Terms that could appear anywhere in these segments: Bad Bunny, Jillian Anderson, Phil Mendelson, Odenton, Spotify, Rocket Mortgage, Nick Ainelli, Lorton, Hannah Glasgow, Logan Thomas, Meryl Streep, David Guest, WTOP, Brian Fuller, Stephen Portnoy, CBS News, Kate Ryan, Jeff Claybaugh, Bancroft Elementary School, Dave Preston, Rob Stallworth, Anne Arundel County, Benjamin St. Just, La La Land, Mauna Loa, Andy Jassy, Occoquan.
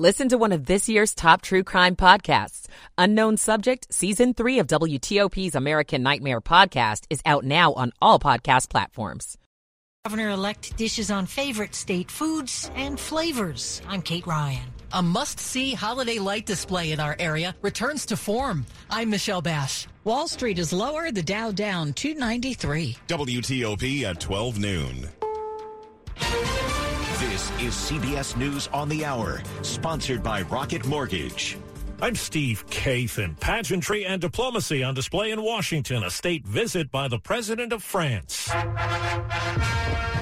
Listen to one of this year's top true crime podcasts. Unknown Subject, Season 3 of WTOP's American Nightmare podcast is out now on all podcast platforms. Governor-elect dishes on favorite state foods and flavors. I'm Kate Ryan. A must-see holiday light display in our area returns to form. I'm Michelle Bash. Wall Street is lower, the Dow down 293. WTOP at 12 noon. This is CBS News on the Hour, sponsored by Rocket Mortgage. I'm Steve Kathan. Pageantry and diplomacy on display in Washington, a state visit by the President of France.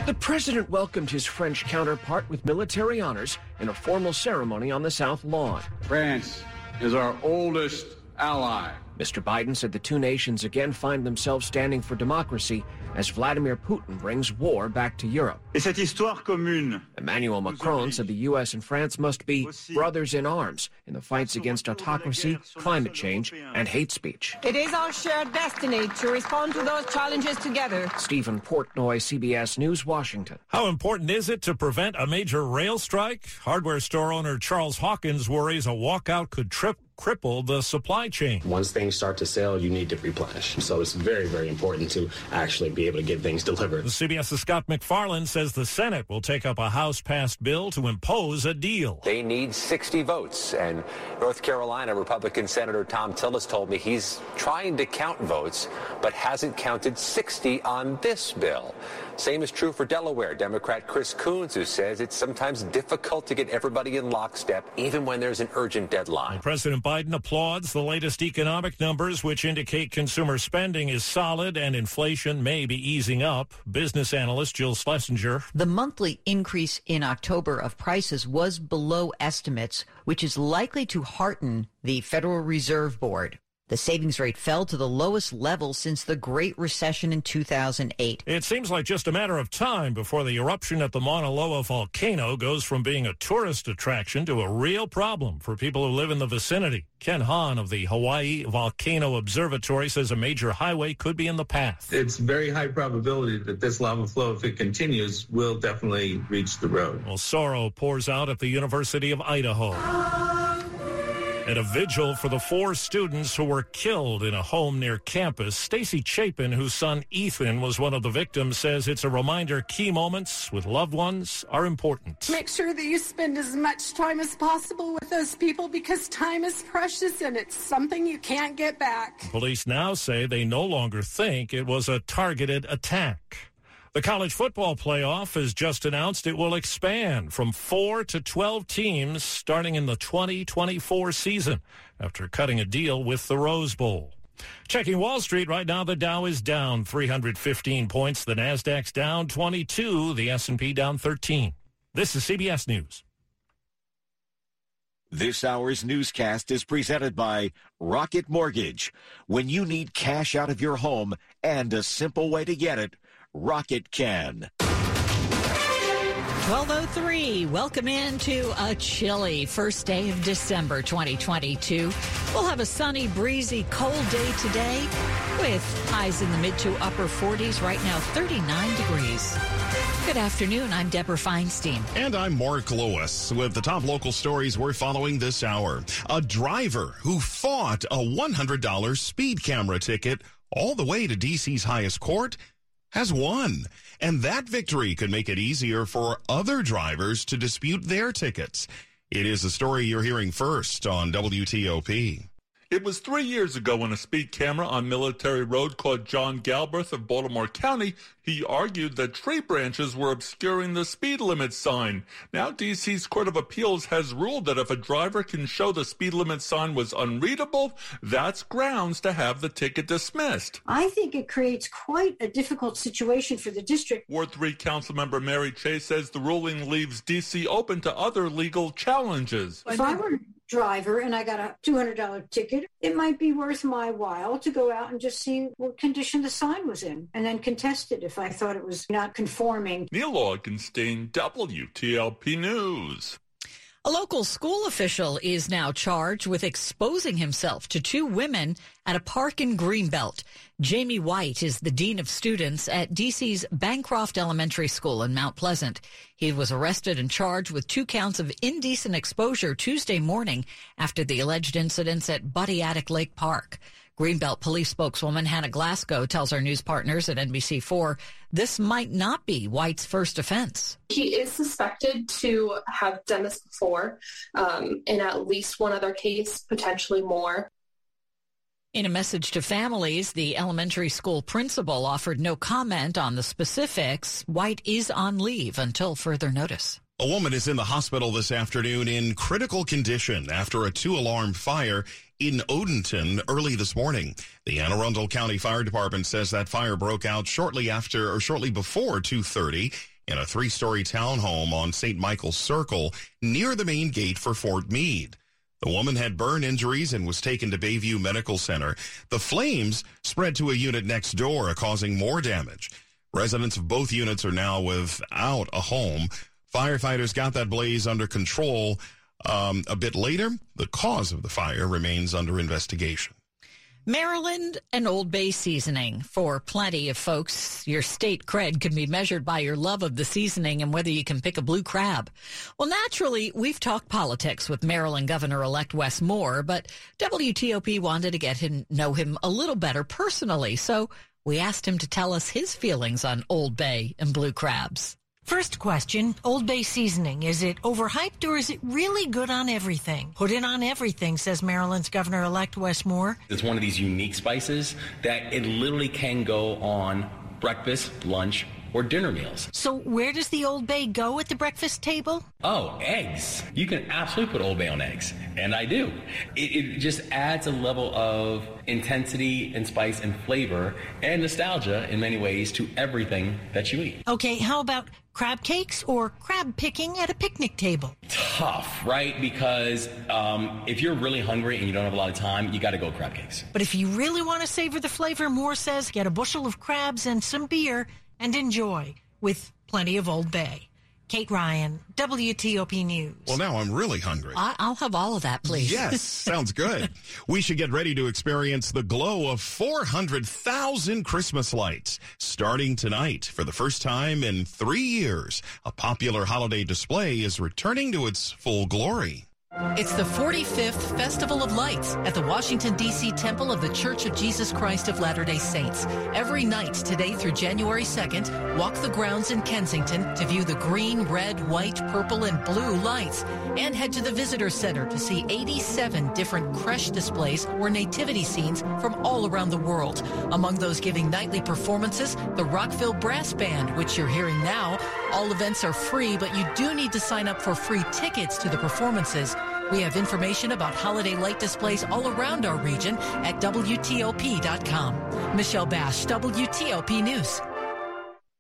The president welcomed his French counterpart with military honors in a formal ceremony on the South Lawn. France is our oldest ally. Mr. Biden said the two nations again find themselves standing for democracy as Vladimir Putin brings war back to Europe. Et cette histoire commune. Emmanuel Macron said the U.S. and France must be brothers in arms in the fights against autocracy, climate change, and hate speech. It is our shared destiny to respond to those challenges together. Stephen Portnoy, CBS News, Washington. How important is it to prevent a major rail strike? Hardware store owner Charles Hawkins worries a walkout could cripple the supply chain. Once things start to sell, you need to replenish. So it's very, very important to actually be able to get things delivered. CBS's Scott McFarlane says the Senate will take up a House-passed bill to impose a deal. They need 60 votes, and North Carolina Republican Senator Tom Tillis told me he's trying to count votes, but hasn't counted 60 on this bill. Same is true for Delaware Democrat Chris Coons, who says it's sometimes difficult to get everybody in lockstep, even when there's an urgent deadline. President Biden applauds the latest economic numbers, which indicate consumer spending is solid and inflation may be easing up. Business analyst Jill Schlesinger. The monthly increase in October of prices was below estimates, which is likely to hearten the Federal Reserve Board. The savings rate fell to the lowest level since the Great Recession in 2008. It seems like just a matter of time before the eruption at the Mauna Loa volcano goes from being a tourist attraction to a real problem for people who live in the vicinity. Ken Hahn of the Hawaii Volcano Observatory says a major highway could be in the path. It's very high probability that this lava flow, if it continues, will definitely reach the road. Well, sorrow pours out at the University of Idaho at a vigil for the four students who were killed in a home near campus. Stacy Chapin, whose son Ethan was one of the victims, says it's a reminder key moments with loved ones are important. Make sure that you spend as much time as possible with those people because time is precious and it's something you can't get back. Police now say they no longer think it was a targeted attack. The college football playoff has just announced it will expand from 4 to 12 teams starting in the 2024 season after cutting a deal with the Rose Bowl. Checking Wall Street right now, the Dow is down 315 points, the Nasdaq's down 22, the S&P down 13. This is CBS News. This hour's newscast is presented by Rocket Mortgage. When you need cash out of your home and a simple way to get it, Rocket can. 12:03. Welcome into a chilly first day of December 2022. We'll have a sunny, breezy, cold day today with highs in the mid to upper 40s. Right now, 39 degrees. Good afternoon. I'm Deborah Feinstein. And I'm Mark Lewis with the top local stories we're following this hour. A driver who fought a $100 speed camera ticket all the way to D.C.'s highest court has won, and that victory could make it easier for other drivers to dispute their tickets. It is the story you're hearing first on WTOP. It was 3 years ago when a speed camera on Military Road caught John Galbraith of Baltimore County. He argued that tree branches were obscuring the speed limit sign. Now D.C.'s Court of Appeals has ruled that if a driver can show the speed limit sign was unreadable, that's grounds to have the ticket dismissed. I think it creates quite a difficult situation for the district. Ward 3 Councilmember Mary Chase says the ruling leaves D.C. open to other legal challenges. If I were driver and I got a $200 ticket, it might be worth my while to go out and just see what condition the sign was in and then contest it if I thought it was not conforming. Neil Loginstein, WTOP News. A local school official is now charged with exposing himself to two women at a park in Greenbelt. Jamie White is the dean of students at D.C.'s Bancroft Elementary School in Mount Pleasant. He was arrested and charged with 2 counts of indecent exposure Tuesday morning after the alleged incidents at Buddiatic Lake Park. Greenbelt police spokeswoman Hannah Glasgow tells our news partners at NBC4 this might not be White's first offense. He is suspected to have done this before in at least one other case, potentially more. In a message to families, the elementary school principal offered no comment on the specifics. White is on leave until further notice. A woman is in the hospital this afternoon in critical condition after a 2-alarm fire in Odenton early this morning. The Anne Arundel County Fire Department says that fire broke out shortly before 2:30 in a 3-story townhome on St. Michael's Circle near the main gate for Fort Meade. The woman had burn injuries and was taken to Bayview Medical Center. The flames spread to a unit next door, causing more damage. Residents of both units are now without a home. Firefighters got that blaze under control a bit later. The cause of the fire remains under investigation. Maryland and Old Bay seasoning. For plenty of folks, your state cred can be measured by your love of the seasoning and whether you can pick a blue crab. Well, naturally, we've talked politics with Maryland Governor-elect Wes Moore, but WTOP wanted to know him a little better personally, so we asked him to tell us his feelings on Old Bay and blue crabs. First question, Old Bay seasoning. Is it overhyped or is it really good on everything? Put it on everything, says Maryland's Governor-elect Wes Moore. It's one of these unique spices that it literally can go on breakfast, lunch, or dinner meals. So where does the Old Bay go at the breakfast table? Oh, eggs. You can absolutely put Old Bay on eggs, and I do. It just adds a level of intensity and spice and flavor and nostalgia in many ways to everything that you eat. Okay, how about crab cakes or crab picking at a picnic table? Tough, right? Because if you're really hungry and you don't have a lot of time, you got to go crab cakes. But if you really want to savor the flavor, Moore says get a bushel of crabs and some beer and enjoy with plenty of Old Bay. Kate Ryan, WTOP News. Well, now I'm really hungry. I'll have all of that, please. Yes, sounds good. We should get ready to experience the glow of 400,000 Christmas lights starting tonight for the first time in 3 years. A popular holiday display is returning to its full glory. It's the 45th Festival of Lights at the Washington, D.C. Temple of the Church of Jesus Christ of Latter-day Saints. Every night, today through January 2nd, walk the grounds in Kensington to view the green, red, white, purple, and blue lights. And head to the Visitor Center to see 87 different creche displays or nativity scenes from all around the world. Among those giving nightly performances, the Rockville Brass Band, which you're hearing now. All events are free, but you do need to sign up for free tickets to the performances. We have information about holiday light displays all around our region at WTOP.com. Michelle Bash, WTOP News.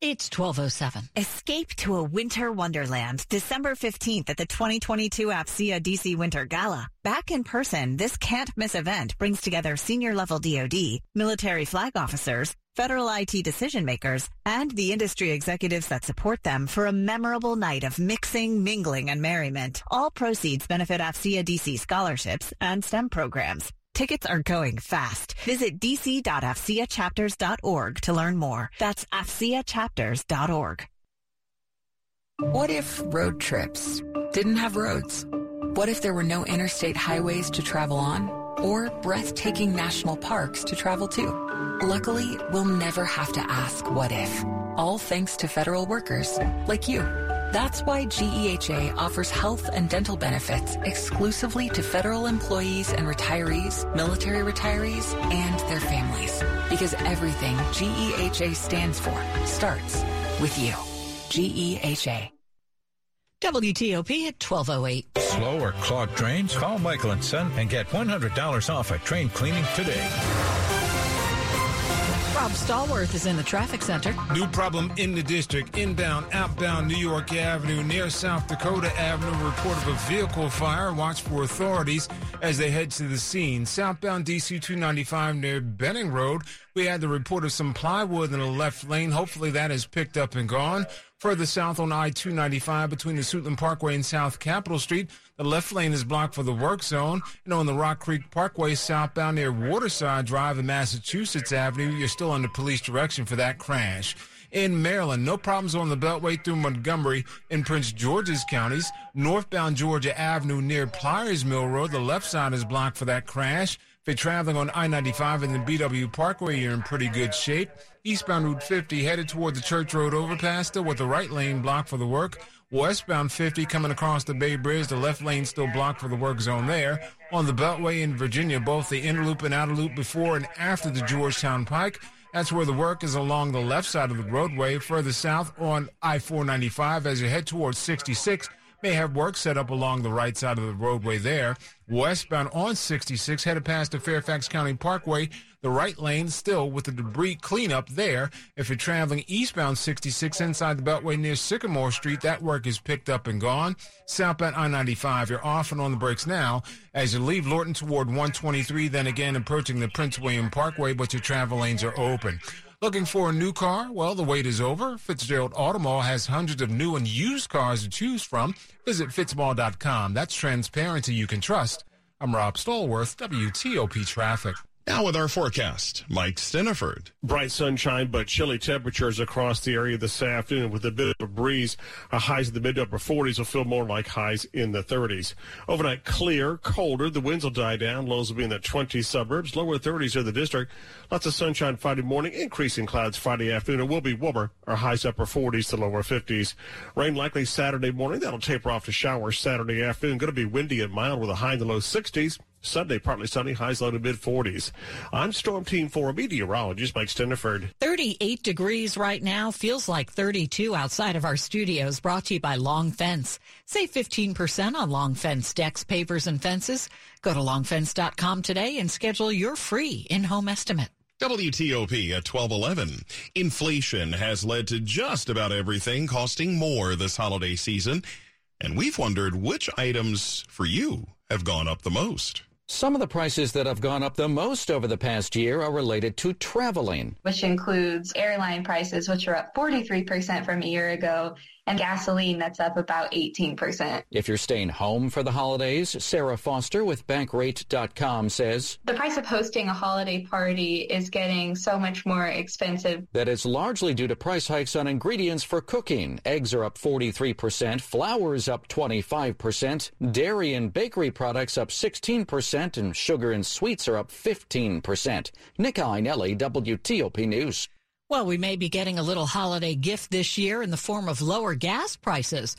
It's 12:07. Escape to a winter wonderland, December 15th at the 2022 AFSCIA DC Winter Gala. Back in person, this can't-miss event brings together senior-level DoD, military flag officers, federal IT decision makers, and the industry executives that support them for a memorable night of mixing, mingling, and merriment. All proceeds benefit AFSCIA DC scholarships and STEM programs. Tickets are going fast. Visit dc.afsciachapters.org to learn more. That's afsciachapters.org. What if road trips didn't have roads? What if there were no interstate highways to travel on or breathtaking national parks to travel to? Luckily, we'll never have to ask what if, all thanks to federal workers like you. That's why GEHA offers health and dental benefits exclusively to federal employees and retirees, military retirees, and their families. Because everything GEHA stands for starts with you. GEHA. WTOP at 12:08. Slow or clogged drains? Call Michael & Son and get $100 off a drain cleaning today. Rob Stallworth is in the traffic center. New problem in the district. Inbound, outbound, New York Avenue, near South Dakota Avenue. Report of a vehicle fire. Watch for authorities as they head to the scene. Southbound DC 295 near Benning Road. We had the report of some plywood in the left lane. Hopefully that is picked up and gone. Further south on I-295 between the Suitland Parkway and South Capitol Street, The left lane is blocked for the work zone. And on the Rock Creek Parkway southbound near Waterside Drive and Massachusetts Avenue, you're still under police direction for that crash. In Maryland, no problems on the Beltway through Montgomery in Prince George's counties. Northbound Georgia Avenue near Pliers Mill Road, the left side is blocked for that crash. If you're traveling on I-95 and the BW Parkway, you're in pretty good shape. Eastbound Route 50 headed toward the Church Road overpass, still with the right lane blocked for the work. Westbound 50 coming across the Bay Bridge, the left lane still blocked for the work zone there. On the Beltway in Virginia, both the inner loop and outer loop before and after the Georgetown Pike. That's where the work is along the left side of the roadway. Further south on I-495 as you head towards 66, may have work set up along the right side of the roadway there. Westbound on 66, headed past the Fairfax County Parkway, the right lane still with the debris cleanup there. If you're traveling eastbound 66 inside the Beltway near Sycamore Street, that work is picked up and gone. Southbound I-95, you're off and on the brakes now as you leave Lorton toward 123, then again approaching the Prince William Parkway, but your travel lanes are open. Looking for a new car? Well, the wait is over. Fitzgerald Auto Mall has hundreds of new and used cars to choose from. Visit fitzmall.com. That's transparency you can trust. I'm Rob Stallworth, WTOP Traffic. Now with our forecast, Mike Stiniford. Bright sunshine, but chilly temperatures across the area this afternoon with a bit of a breeze. Highs in the mid to upper 40s will feel more like highs in the 30s. Overnight clear, colder. The winds will die down. Lows will be in the 20 suburbs. Lower 30s are the district. Lots of sunshine Friday morning. Increasing clouds Friday afternoon. It will be warmer. Our highs upper 40s to lower 50s. Rain likely Saturday morning. That'll taper off to showers Saturday afternoon. Going to be windy and mild with a high in the low 60s. Sunday, partly sunny, highs low to mid-40s. I'm Storm Team 4 meteorologist Mike Stiniford. 38 degrees right now, feels like 32 outside of our studios, brought to you by Long Fence. Save 15% on Long Fence decks, pavers, and fences. Go to longfence.com today and schedule your free in-home estimate. WTOP at 12:11. Inflation has led to just about everything costing more this holiday season, and we've wondered which items for you have gone up the most. Some of the prices that have gone up the most over the past year are related to traveling, which includes airline prices, which are up 43% from a year ago, and gasoline that's up about 18%. If you're staying home for the holidays, Sarah Foster with Bankrate.com says, the price of hosting a holiday party is getting so much more expensive. That is largely due to price hikes on ingredients for cooking. Eggs are up 43%, flours up 25%, dairy and bakery products up 16%, and sugar and sweets are up 15%. Nick Ainelli, WTOP News. Well, we may be getting a little holiday gift this year in the form of lower gas prices.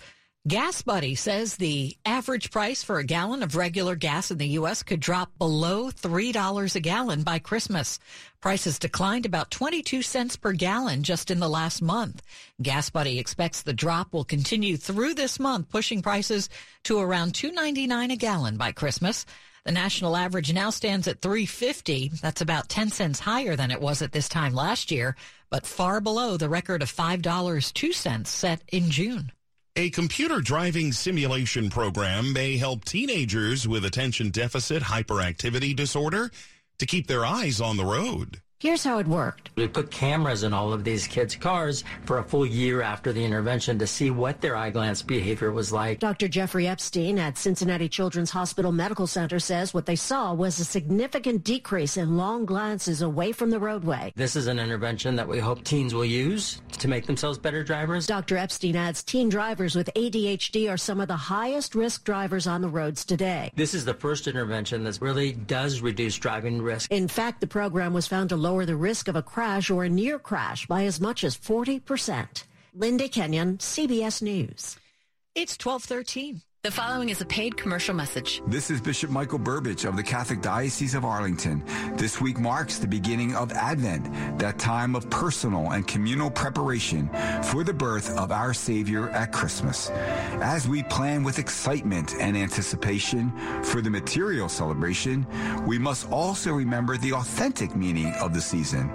Gas Buddy says the average price for a gallon of regular gas in the U.S. could drop below $3 a gallon by Christmas. Prices declined about 22 cents per gallon just in the last month. Gas Buddy expects the drop will continue through this month, pushing prices to around $2.99 a gallon by Christmas. The national average now stands at $3.50. That's about 10 cents higher than it was at this time last year, but far below the record of $5.02 set in June. A computer driving simulation program may help teenagers with attention deficit hyperactivity disorder to keep their eyes on the road. Here's how it worked. We put cameras in all of these kids' cars for a full year after the intervention to see what their eye glance behavior was like. Dr. Jeffrey Epstein at Cincinnati Children's Hospital Medical Center says what they saw was a significant decrease in long glances away from the roadway. This is an intervention that we hope teens will use to make themselves better drivers. Dr. Epstein adds teen drivers with ADHD are some of the highest risk drivers on the roads today. This is the first intervention that really does reduce driving risk. In fact, the program was found to lower the risk of a crash or a near crash by as much as 40%. Linda Kenyon, CBS News. It's 12:13. The following is a paid commercial message. This is Bishop Michael Burbidge of the Catholic Diocese of Arlington. This week marks the beginning of Advent, that time of personal and communal preparation for the birth of our Savior at Christmas. As we plan with excitement and anticipation for the material celebration, we must also remember the authentic meaning of the season.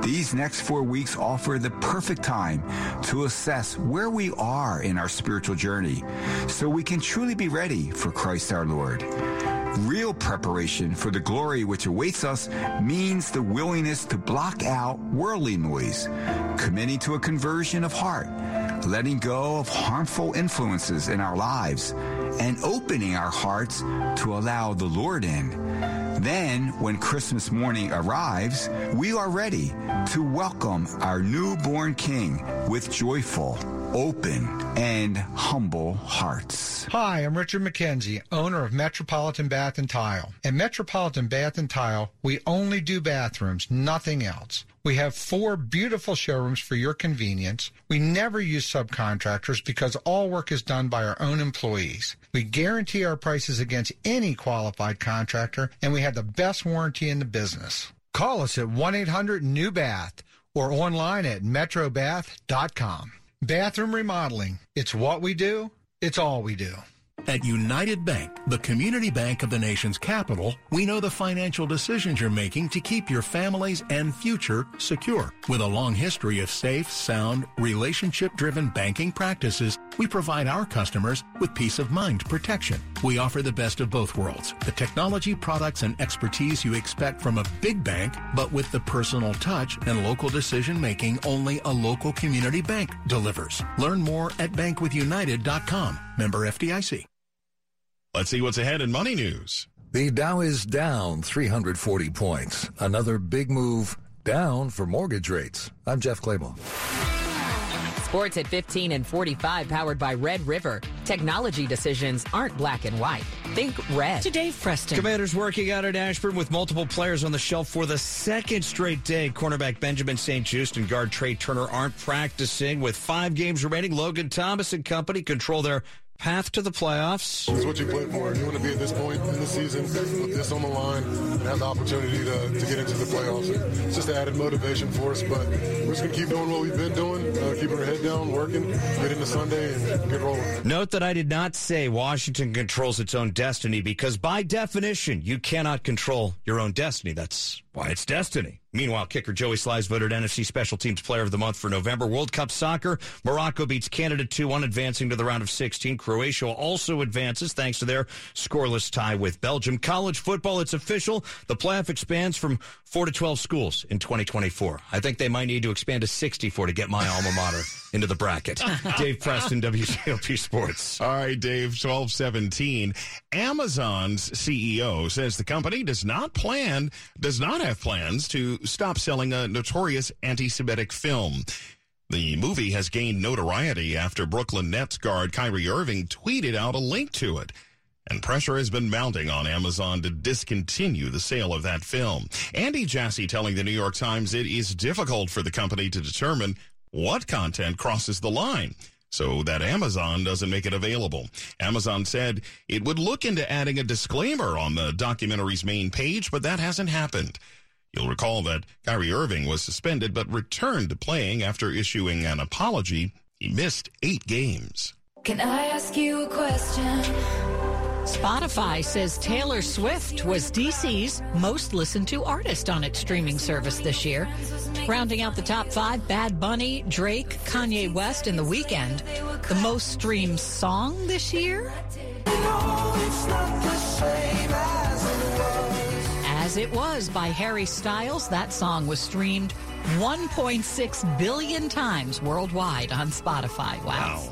These next 4 weeks offer the perfect time to assess where we are in our spiritual journey so we can truly be ready for Christ our Lord. Real preparation for the glory which awaits us means the willingness to block out worldly noise, committing to a conversion of heart, letting go of harmful influences in our lives, and opening our hearts to allow the Lord in. Then, when Christmas morning arrives, we are ready to welcome our newborn King with joyful, open, and humble hearts. Hi, I'm Richard McKenzie, owner of Metropolitan Bath & Tile. At Metropolitan Bath & Tile, we only do bathrooms, nothing else. We have 4 beautiful showrooms for your convenience. We never use subcontractors because all work is done by our own employees. We guarantee our prices against any qualified contractor, and we have the best warranty in the business. Call us at 1-800-NEW-BATH or online at metrobath.com. Bathroom remodeling. It's what we do. It's all we do. At United Bank, the community bank of the nation's capital, we know the financial decisions you're making to keep your families and future secure. With a long history of safe, sound, relationship-driven banking practices, we provide our customers with peace of mind protection. We offer the best of both worlds, the technology, products, and expertise you expect from a big bank, but with the personal touch and local decision-making only a local community bank delivers. Learn more at bankwithunited.com. Member FDIC. Let's see what's ahead in money news. The Dow is down 340 points. Another big move down for mortgage rates. I'm Jeff Claybaugh. Sports at 15 and 45, powered by Red River. Technology decisions aren't black and white. Think red. Today, Freston. Commanders working out at Ashburn with multiple players on the shelf for the second straight day. Cornerback Benjamin St. Just and guard Trey Turner aren't practicing. With 5 games remaining, Logan Thomas and company control their path to the playoffs. It's what you play for. You want to be at this point in the season with this on the line and have the opportunity to get into the playoffs. It's just added motivation for us, but we're just going to keep doing what we've been doing, keeping our head down, working, get into Sunday, and get rolling. Note that I did not say Washington controls its own destiny, because by definition, you cannot control your own destiny. That's why it's destiny. Meanwhile, kicker Joey Slice voted NFC Special Teams Player of the Month for November. World Cup Soccer, Morocco beats Canada 2-1, advancing to the round of 16. Croatia also advances thanks to their scoreless tie with Belgium. College football, it's official. The playoff expands from 4 to 12 schools in 2024. I think they might need to expand to 64 to get my alma mater into the bracket. Dave Preston, WTOP Sports. All right, Dave, 12:17. Amazon's CEO says the company does not have plans to stop selling a notorious anti-Semitic film. The movie has gained notoriety after Brooklyn Nets guard Kyrie Irving tweeted out a link to it. And pressure has been mounting on Amazon to discontinue the sale of that film. Andy Jassy telling the New York Times it is difficult for the company to determine what content crosses the line, so that Amazon doesn't make it available. Amazon said it would look into adding a disclaimer on the documentary's main page, but that hasn't happened. You'll recall that Kyrie Irving was suspended but returned to playing after issuing an apology. He missed 8 games. Can I ask you a question? Spotify says Taylor Swift was DC's most listened to artist on its streaming service this year. Rounding out the top 5, Bad Bunny, Drake, Kanye West, and The Weeknd. The most streamed song this year? No, it's not the same as it was. As It Was by Harry Styles. That song was streamed 1.6 billion times worldwide on Spotify. Wow.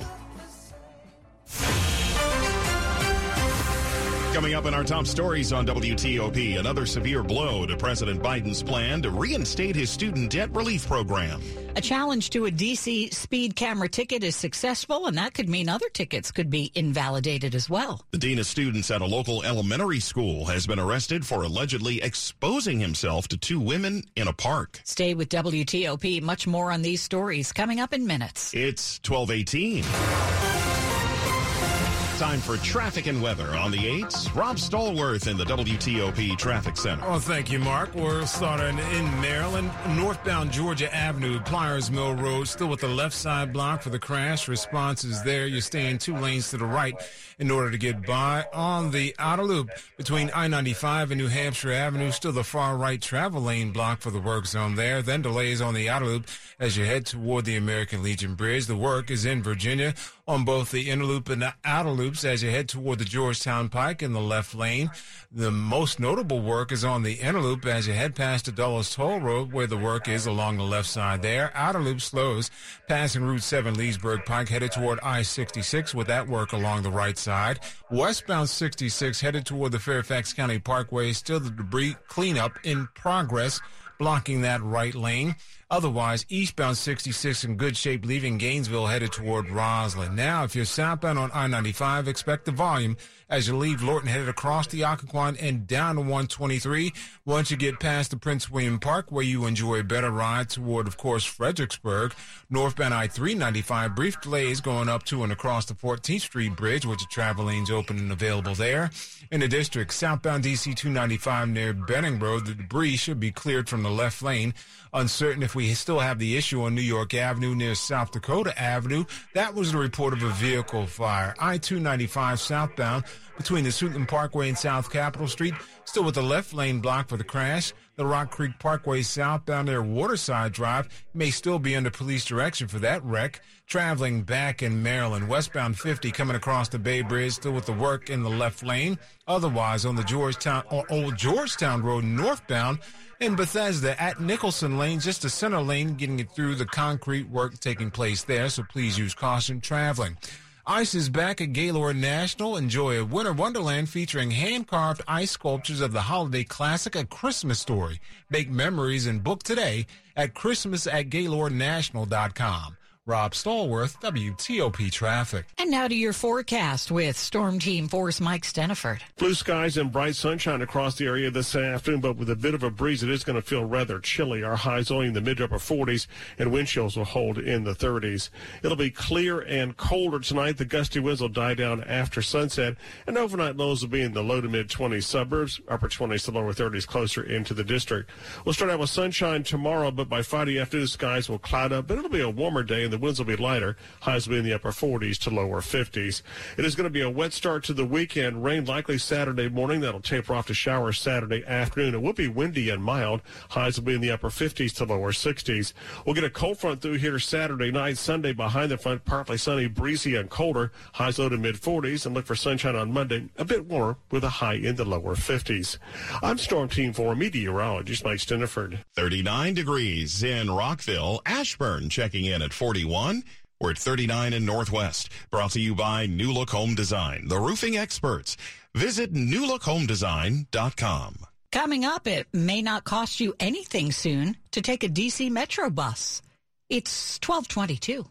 Coming up in our top stories on WTOP, another severe blow to President Biden's plan to reinstate his student debt relief program. A challenge to a D.C. speed camera ticket is successful, and that could mean other tickets could be invalidated as well. The dean of students at a local elementary school has been arrested for allegedly exposing himself to 2 women in a park. Stay with WTOP. Much more on these stories coming up in minutes. It's 12:18. Time for traffic and weather on the 8s. Rob Stallworth in the WTOP Traffic Center. Oh, thank you, Mark. We're starting in Maryland. Northbound Georgia Avenue, Pliers Mill Road, still with the left side block for the crash. Response is there. You're staying 2 lanes to the right in order to get by. On the outer loop between I-95 and New Hampshire Avenue, still the far right travel lane block for the work zone there. Then delays on the outer loop as you head toward the American Legion Bridge. The work is in Virginia on both the inner loop and the outer loop. groups as you head toward the Georgetown Pike in the left lane. The most notable work is on the inner loop as you head past the Dulles Toll Road, where the work is along the left side there. Outer loop slows, passing Route 7 Leesburg Pike, headed toward I-66 with that work along the right side. Westbound 66 headed toward the Fairfax County Parkway, still the debris cleanup in progress, blocking that right lane. Otherwise, eastbound 66 in good shape, leaving Gainesville headed toward Roslyn. Now, if you're southbound on I-95, expect the volume as you leave Lorton headed across the Occoquan and down to 123. Once you get past the Prince William Park, where you enjoy a better ride toward, of course, Fredericksburg. Northbound I-395, brief delays going up to and across the 14th Street Bridge, with the travel lanes open and available there. In the district, southbound DC 295 near Benning Road, the debris should be cleared from the left lane. Uncertain if we still have the issue on New York Avenue near South Dakota Avenue. That was the report of a vehicle fire. I-295 southbound between the Suitland Parkway and South Capitol Street, still with the left lane blocked for the crash. The Rock Creek Parkway southbound near Waterside Drive may still be under police direction for that wreck. Traveling back in Maryland, westbound 50 coming across the Bay Bridge, still with the work in the left lane. Otherwise, on the Georgetown or Old Georgetown Road northbound, in Bethesda at Nicholson Lane, just the center lane, getting it through the concrete work taking place there, so please use caution traveling. Ice is back at Gaylord National. Enjoy a winter wonderland featuring hand-carved ice sculptures of the holiday classic A Christmas Story. Make memories and book today at christmas@gaylordnational.com. Rob Stallworth, WTOP Traffic. And now to your forecast with Storm Team 4's Mike Steniford. Blue skies and bright sunshine across the area this afternoon, but with a bit of a breeze, it is going to feel rather chilly. Our highs only in the mid-upper 40s, and wind chills will hold in the 30s. It'll be clear and colder tonight. The gusty winds will die down after sunset, and overnight lows will be in the low to mid-20s suburbs, upper 20s to lower 30s closer into the district. We'll start out with sunshine tomorrow, but by Friday afternoon, skies will cloud up, but it'll be a warmer day, and the winds will be lighter. Highs will be in the upper 40s to lower 50s. It is going to be a wet start to the weekend. Rain likely Saturday morning. That'll taper off to showers Saturday afternoon. It will be windy and mild. Highs will be in the upper 50s to lower 60s. We'll get a cold front through here Saturday night. Sunday behind the front, partly sunny, breezy, and colder. Highs low to mid-40s, and look for sunshine on Monday. A bit warmer with a high in the lower 50s. I'm Storm Team 4 meteorologist Mike Steniford. 39 degrees in Rockville. Ashburn checking in at 41. We're at 39 in Northwest. Brought to you by New Look Home Design, the roofing experts. Visit newlookhomedesign.com. Coming up, it may not cost you anything soon to take a DC Metro bus. It's 12:22.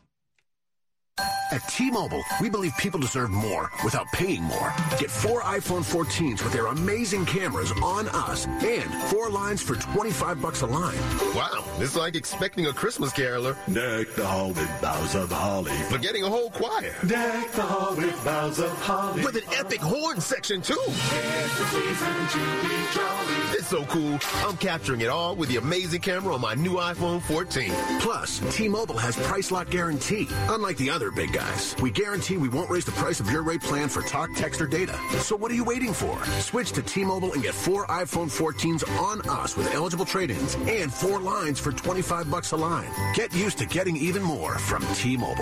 At T-Mobile, we believe people deserve more without paying more. Get 4 iPhone 14s with their amazing cameras on us and 4 lines for $25 a line. Wow, it's like expecting a Christmas caroler. Deck the hall with boughs of holly. For getting a whole choir. Deck the hall with boughs of holly. With an epic horn section, too. It's the season to be jolly. It's so cool. I'm capturing it all with the amazing camera on my new iPhone 14. Plus, T-Mobile has price lock guarantee. Unlike the other big guys, we guarantee we won't raise the price of your rate plan for talk, text, or data. So what are you waiting for? Switch to T-Mobile and get 4 iPhone 14s on us with eligible trade-ins and 4 lines for $25 a line. Get used to getting even more from T-Mobile.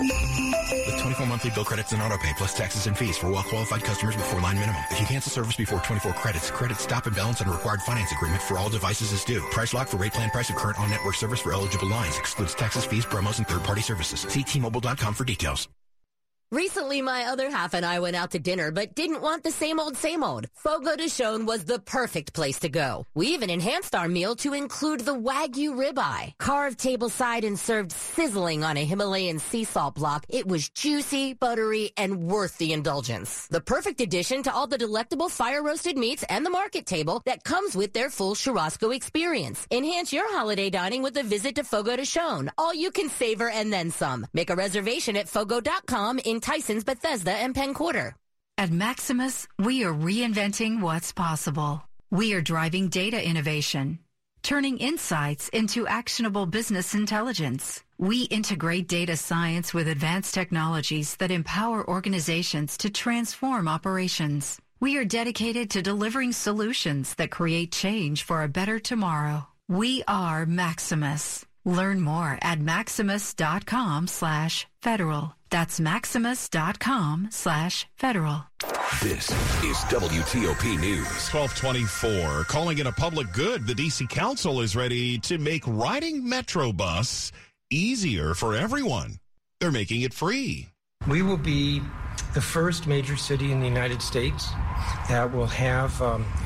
With 24 monthly bill credits and auto pay plus taxes and fees for well-qualified customers with 4 line minimum. If you cancel service before 24 credits, credit stop and balance on a required finance agreement for all devices is due. Price lock for rate plan price of current on-network service for eligible lines. Excludes taxes, fees, promos, and third-party services. See T-Mobile.com for details. Recently, my other half and I went out to dinner, but didn't want the same old, same old. Fogo de Chão was the perfect place to go. We even enhanced our meal to include the Wagyu ribeye. Carved tableside and served sizzling on a Himalayan sea salt block, it was juicy, buttery, and worth the indulgence. The perfect addition to all the delectable fire-roasted meats and the market table that comes with their full churrasco experience. Enhance your holiday dining with a visit to Fogo de Chão. All you can savor and then some. Make a reservation at fogo.com in Tysons, Bethesda, and Penn Quarter. At Maximus, we are reinventing what's possible. We are driving data innovation, turning insights into actionable business intelligence. We integrate data science with advanced technologies that empower organizations to transform operations. We are dedicated to delivering solutions that create change for a better tomorrow. We are Maximus. Learn more at maximus.com/federal. That's maximus.com/federal. This is WTOP News. 1224, calling it a public good, the D.C. Council is ready to make riding Metrobus easier for everyone. They're making it free. We will be the first major city in the United States that will have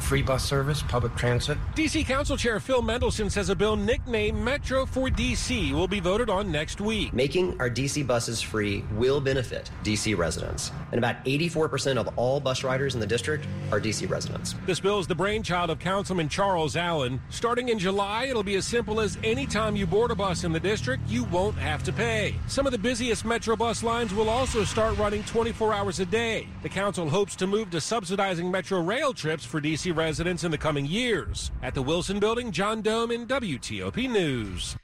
free bus service, public transit. D.C. Council Chair Phil Mendelson says a bill nicknamed Metro for D.C. will be voted on next week. Making our D.C. buses free will benefit D.C. residents. And about 84% of all bus riders in the district are D.C. residents. This bill is the brainchild of Councilman Charles Allen. Starting in July, it'll be as simple as any time you board a bus in the district, you won't have to pay. Some of the busiest Metro bus lines will also start running 24 hours a day. The council hopes to move to subsidizing Metro rail trips for D.C. residents in the coming years. At the Wilson Building, John Dome in WTOP News.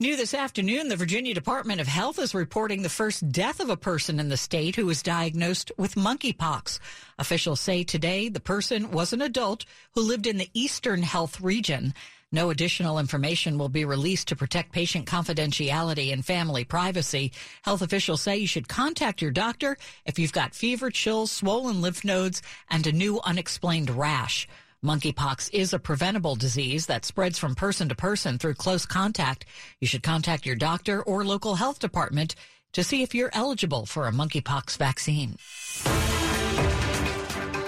New this afternoon, the Virginia Department of Health is reporting the first death of a person in the state who was diagnosed with monkeypox. Officials say today the person was an adult who lived in the Eastern Health region. No additional information will be released to protect patient confidentiality and family privacy. Health officials say you should contact your doctor if you've got fever, chills, swollen lymph nodes, and a new unexplained rash. Monkeypox is a preventable disease that spreads from person to person through close contact. You should contact your doctor or local health department to see if you're eligible for a monkeypox vaccine.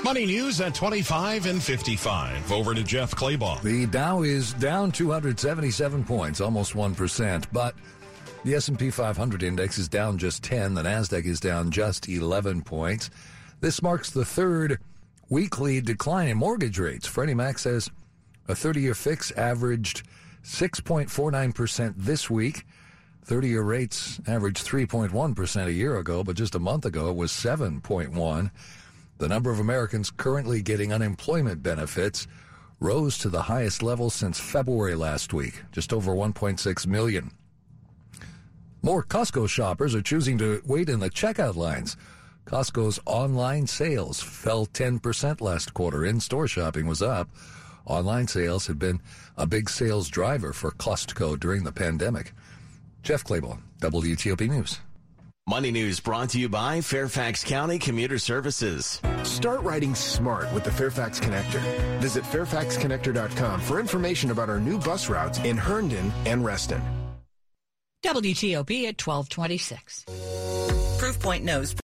Money news at 25 and 55. Over to Jeff Claybaugh. The Dow is down 277 points, almost 1%, but the S&P 500 index is down just 10. The NASDAQ is down just 11 points. This marks the third weekly decline in mortgage rates. Freddie Mac says a 30-year fix averaged 6.49% this week. 30-year rates averaged 3.1% a year ago, but just a month ago it was 7.1%. The number of Americans currently getting unemployment benefits rose to the highest level since February last week, just over 1.6 million. More Costco shoppers are choosing to wait in the checkout lines. Costco's online sales fell 10% last quarter. In-store shopping was up. Online sales had been a big sales driver for Costco during the pandemic. Jeff Claybaugh, WTOP News. Money News brought to you by Fairfax County Commuter Services. Start riding smart with the Fairfax Connector. Visit fairfaxconnector.com for information about our new bus routes in Herndon and Reston. WTOP at 1226. Proofpoint knows